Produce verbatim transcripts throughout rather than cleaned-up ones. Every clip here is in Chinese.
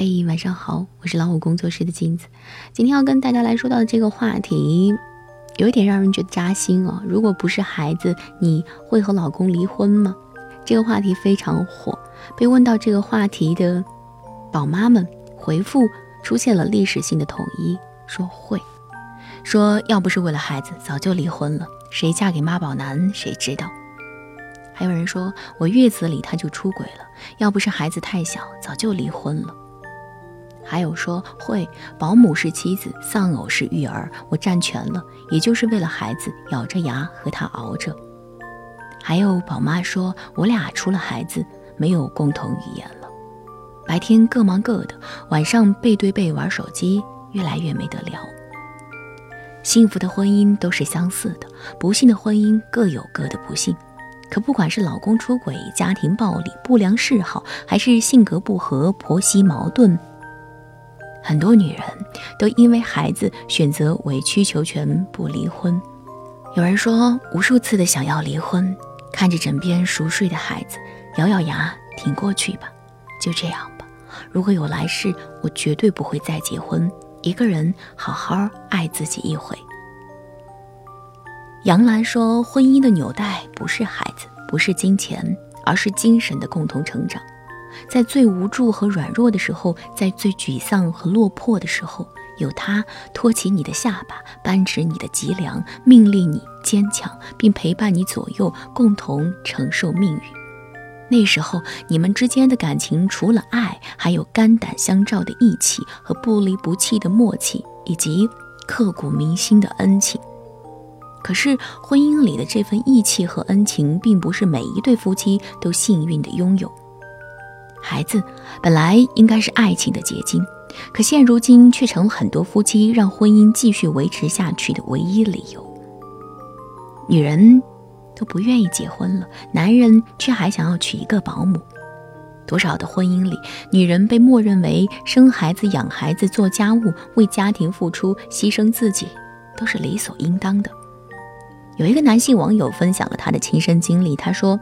嘿，晚上好，我是老虎工作室的镜子。今天要跟大家来说到的这个话题有一点让人觉得扎心哦。如果不是孩子，你会和老公离婚吗？这个话题非常火，被问到这个话题的宝妈们回复出现了历史性的统一，说会，说要不是为了孩子早就离婚了，谁嫁给妈宝男谁知道。还有人说，我月子里他就出轨了，要不是孩子太小早就离婚了。还有说，会，保姆是妻子，丧偶是育儿，我占全了，也就是为了孩子咬着牙和他熬着。还有宝妈说，我俩除了孩子没有共同语言了，白天各忙各的，晚上背对背玩手机，越来越没得聊。幸福的婚姻都是相似的，不幸的婚姻各有各的不幸。可不管是老公出轨、家庭暴力、不良嗜好，还是性格不合、婆媳矛盾，很多女人都因为孩子选择委曲求全不离婚。有人说，无数次的想要离婚，看着枕边熟睡的孩子，咬咬牙挺过去吧，就这样吧，如果有来世，我绝对不会再结婚，一个人好好爱自己一回。杨澜说，婚姻的纽带不是孩子，不是金钱，而是精神的共同成长。在最无助和软弱的时候，在最沮丧和落魄的时候，有他托起你的下巴，扳直你的脊梁，命令你坚强，并陪伴你左右，共同承受命运。那时候你们之间的感情除了爱，还有肝胆相照的义气和不离不弃的默契，以及刻骨铭心的恩情。可是婚姻里的这份义气和恩情，并不是每一对夫妻都幸运地拥有。孩子本来应该是爱情的结晶，可现如今却成了很多夫妻让婚姻继续维持下去的唯一理由。女人都不愿意结婚了，男人却还想要娶一个保姆。多少的婚姻里，女人被默认为生孩子、养孩子、做家务、为家庭付出、牺牲自己，都是理所应当的。有一个男性网友分享了他的亲身经历，他说，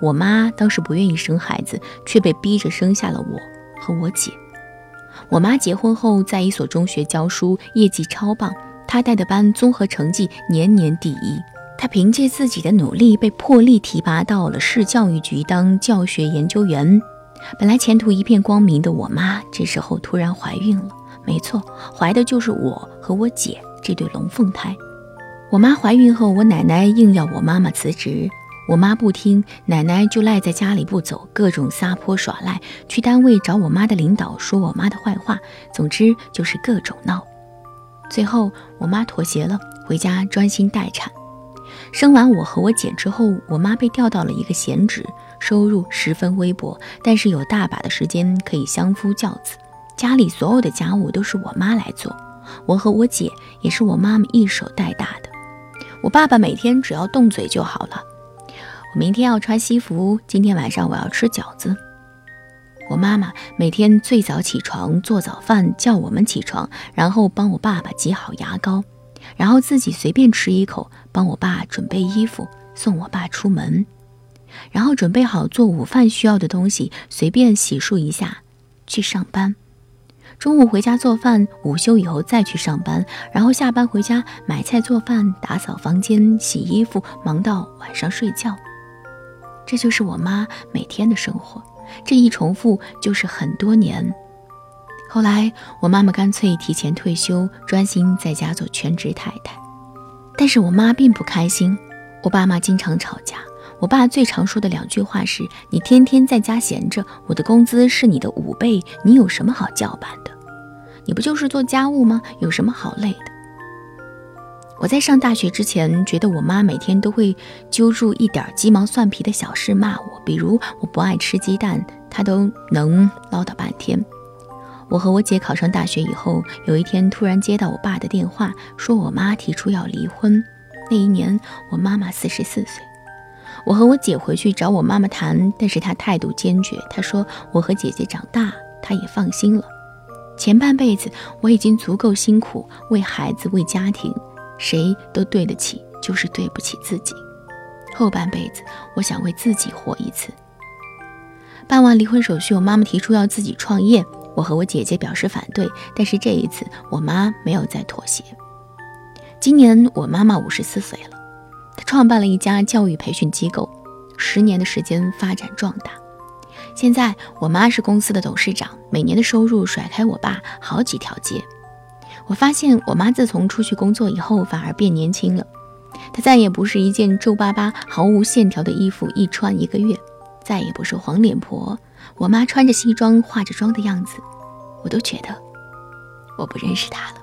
我妈当时不愿意生孩子，却被逼着生下了我和我姐。我妈结婚后在一所中学教书，业绩超棒，她带的班综合成绩年年第一。她凭借自己的努力被破例提拔到了市教育局当教学研究员。本来前途一片光明的我妈，这时候突然怀孕了。没错，怀的就是我和我姐这对龙凤胎。我妈怀孕后，我奶奶硬要我妈妈辞职，我妈不听，奶奶就赖在家里不走，各种撒泼耍赖，去单位找我妈的领导说我妈的坏话，总之就是各种闹。最后我妈妥协了，回家专心待产。生完我和我姐之后，我妈被调到了一个闲职，收入十分微薄，但是有大把的时间可以相夫教子。家里所有的家务都是我妈来做，我和我姐也是我妈妈一手带大的。我爸爸每天只要动嘴就好了，我明天要穿西服，今天晚上我要吃饺子。我妈妈每天最早起床做早饭，叫我们起床，然后帮我爸爸挤好牙膏，然后自己随便吃一口，帮我爸准备衣服，送我爸出门，然后准备好做午饭需要的东西，随便洗漱一下去上班。中午回家做饭，午休以后再去上班，然后下班回家买菜做饭，打扫房间，洗衣服，忙到晚上睡觉。这就是我妈每天的生活，这一重复就是很多年。后来我妈妈干脆提前退休，专心在家做全职太太。但是我妈并不开心，我爸妈经常吵架。我爸最常说的两句话是，你天天在家闲着，我的工资是你的五倍，你有什么好叫板的？你不就是做家务吗？有什么好累的？我在上大学之前，觉得我妈每天都会揪住一点鸡毛蒜皮的小事骂我，比如我不爱吃鸡蛋，她都能唠叨半天。我和我姐考上大学以后，有一天突然接到我爸的电话，说我妈提出要离婚。那一年我妈妈四十四岁。我和我姐回去找我妈妈谈，但是她态度坚决，她说我和姐姐长大，她也放心了。前半辈子我已经足够辛苦，为孩子，为家庭，谁都对得起，就是对不起自己。后半辈子我想为自己活一次。办完离婚手续，我妈妈提出要自己创业，我和我姐姐表示反对，但是这一次我妈没有再妥协。今年我妈妈五十四岁了，她创办了一家教育培训机构，十年的时间发展壮大。现在我妈是公司的董事长，每年的收入甩开我爸好几条街。我发现我妈自从出去工作以后反而变年轻了，她再也不是一件皱巴巴毫无线条的衣服一穿一个月，再也不是黄脸婆。我妈穿着西装化着妆的样子，我都觉得我不认识她了。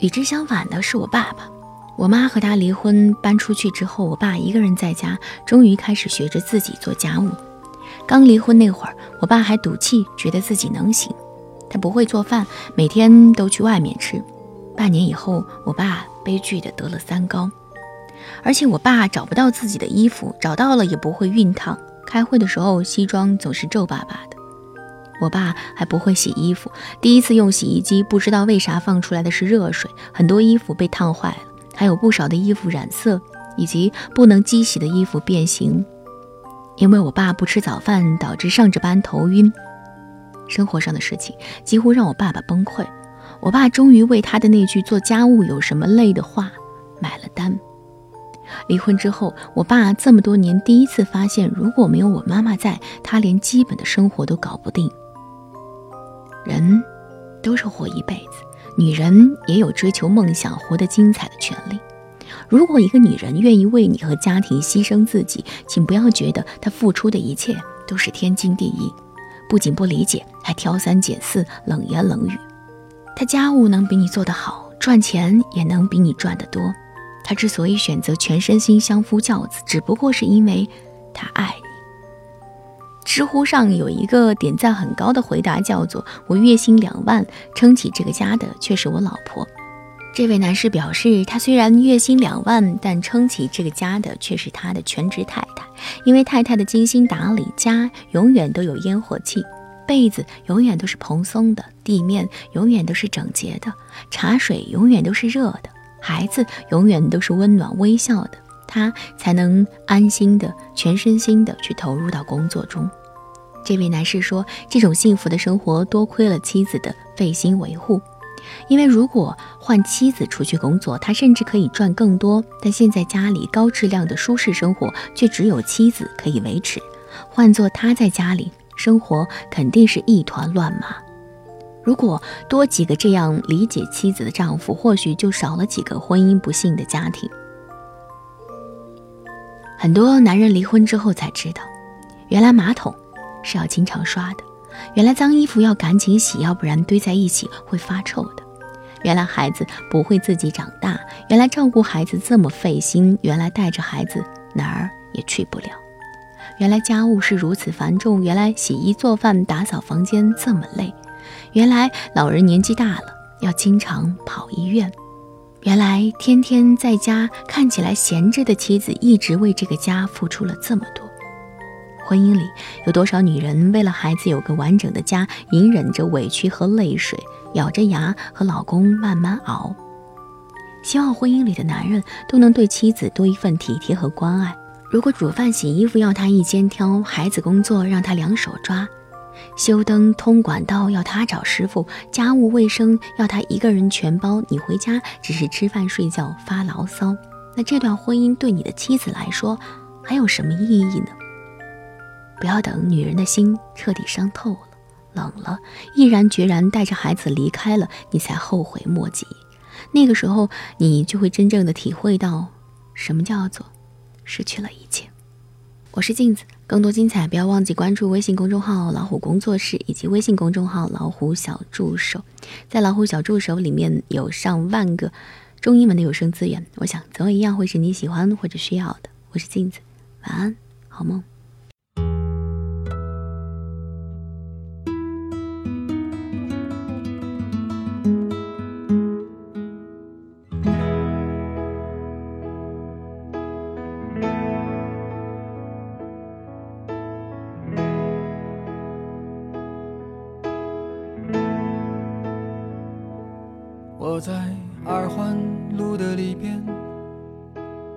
与之相反的是我爸爸，我妈和他离婚搬出去之后，我爸一个人在家，终于开始学着自己做家务。刚离婚那会儿，我爸还赌气觉得自己能行，他不会做饭，每天都去外面吃。半年以后，我爸悲剧的得了三高，而且我爸找不到自己的衣服，找到了也不会熨烫，开会的时候西装总是皱巴巴的。我爸还不会洗衣服，第一次用洗衣机不知道为啥放出来的是热水，很多衣服被烫坏了，还有不少的衣服染色，以及不能机洗的衣服变形。因为我爸不吃早饭，导致上着班头晕。生活上的事情几乎让我爸爸崩溃，我爸终于为他的那句做家务有什么累的话买了单。离婚之后，我爸这么多年第一次发现，如果没有我妈妈在，他连基本的生活都搞不定。人都是活一辈子，女人也有追求梦想活得精彩的权利。如果一个女人愿意为你和家庭牺牲自己，请不要觉得她付出的一切都是天经地义，不仅不理解，还挑三拣四，冷言冷语。她家务能比你做得好，赚钱也能比你赚得多。她之所以选择全身心相夫教子，只不过是因为她爱你。知乎上有一个点赞很高的回答叫做“我月薪两万，撑起这个家的却是我老婆”。这位男士表示，他虽然月薪两万，但撑起这个家的却是他的全职太太，因为太太的精心打理，家永远都有烟火气，被子永远都是蓬松的，地面永远都是整洁的，茶水永远都是热的，孩子永远都是温暖微笑的，他才能安心的、全身心的去投入到工作中。这位男士说，这种幸福的生活多亏了妻子的费心维护。因为如果换妻子出去工作，他甚至可以赚更多，但现在家里高质量的舒适生活却只有妻子可以维持，换作他在家里，生活肯定是一团乱麻。如果多几个这样理解妻子的丈夫，或许就少了几个婚姻不幸的家庭。很多男人离婚之后才知道，原来马桶是要经常刷的，原来脏衣服要赶紧洗，要不然堆在一起会发臭的，原来孩子不会自己长大，原来照顾孩子这么费心，原来带着孩子哪儿也去不了，原来家务是如此繁重，原来洗衣做饭打扫房间这么累，原来老人年纪大了要经常跑医院，原来天天在家看起来闲着的妻子一直为这个家付出了这么多。婚姻里有多少女人为了孩子有个完整的家，隐忍着委屈和泪水，咬着牙和老公慢慢熬。希望婚姻里的男人都能对妻子多一份体贴和关爱。如果煮饭洗衣服要他一肩挑，孩子工作让他两手抓，修灯通管道要他找师傅，家务卫生要他一个人全包，你回家只是吃饭睡觉发牢骚，那这段婚姻对你的妻子来说还有什么意义呢？不要等女人的心彻底伤透了，冷了，毅然决然带着孩子离开了，你才后悔莫及。那个时候你就会真正的体会到什么叫做失去了一切。我是镜子，更多精彩不要忘记关注微信公众号老虎工作室，以及微信公众号老虎小助手。在老虎小助手里面有上万个中英文的有声资源，我想总有一样会是你喜欢或者需要的。我是镜子，晚安，好梦。我在二环路的里边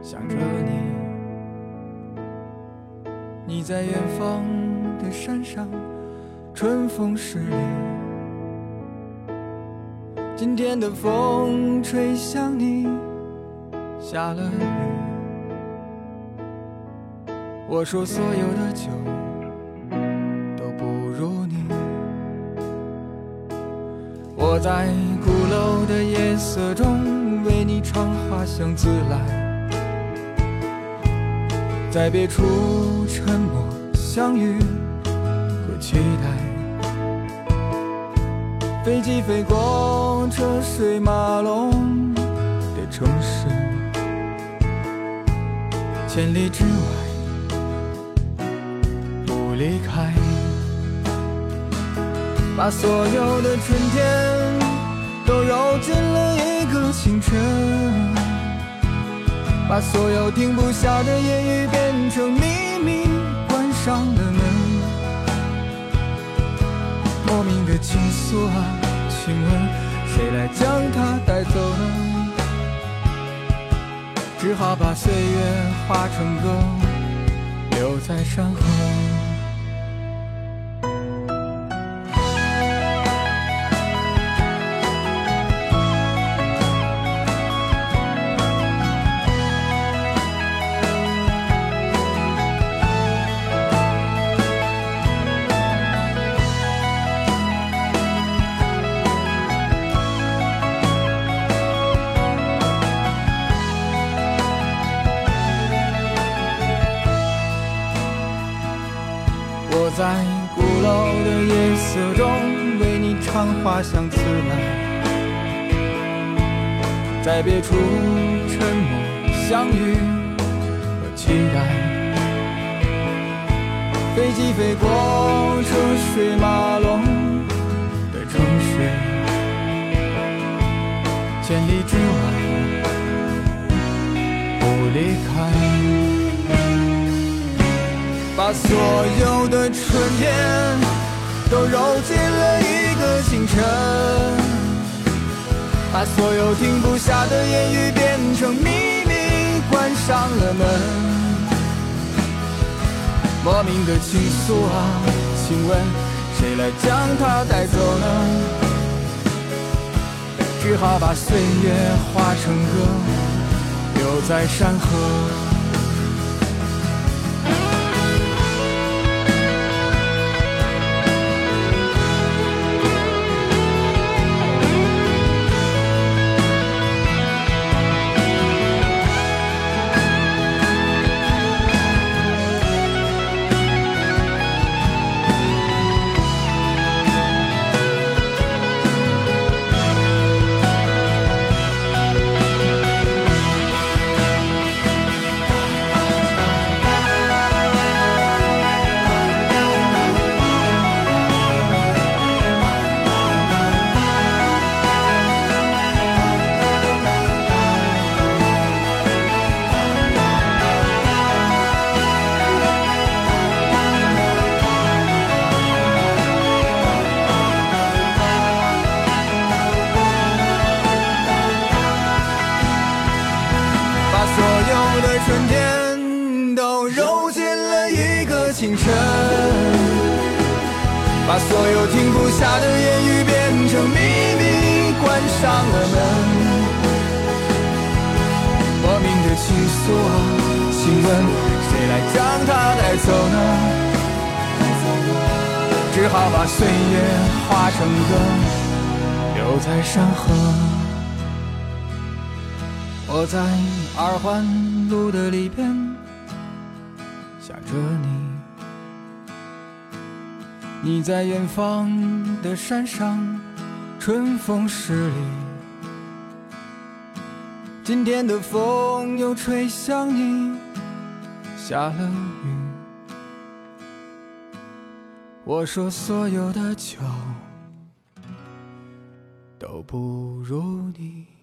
想着你，你在远方的山上春风十里。今天的风吹向你，下了雨。我说所有的酒都不如你。我在鼓楼的夜色中为你唱花香自来，在别处沉默相遇和期待。飞机飞过车水马龙的城市，千里之外不离开。把所有的春天都揉进了一个清晨，把所有停不下的言语变成秘密，关上了门。莫名的情愫啊，请问谁来将它带走呢？只好把岁月化成歌，留在山河。在鼓楼的夜色中为你唱花香自来，在别处沉默相遇和期待。飞机飞过车水马龙的城市，千里之外不离开。把所有的春天都揉进了一个清晨，把所有停不下的言语变成秘密，关上了门。莫名的情愫啊，请问谁来将它带走呢？只好把岁月化成歌，留在山河。春天都揉进了一个清晨，把所有停不下的言语变成秘密，关上了门。莫名的情愫啊，请问谁来将它带走呢？只好把岁月化成歌，留在山河。我在二环路的里边想着你，你在远方的山上春风十里。今天的风又吹向你，下了雨。我说所有的酒都不如你。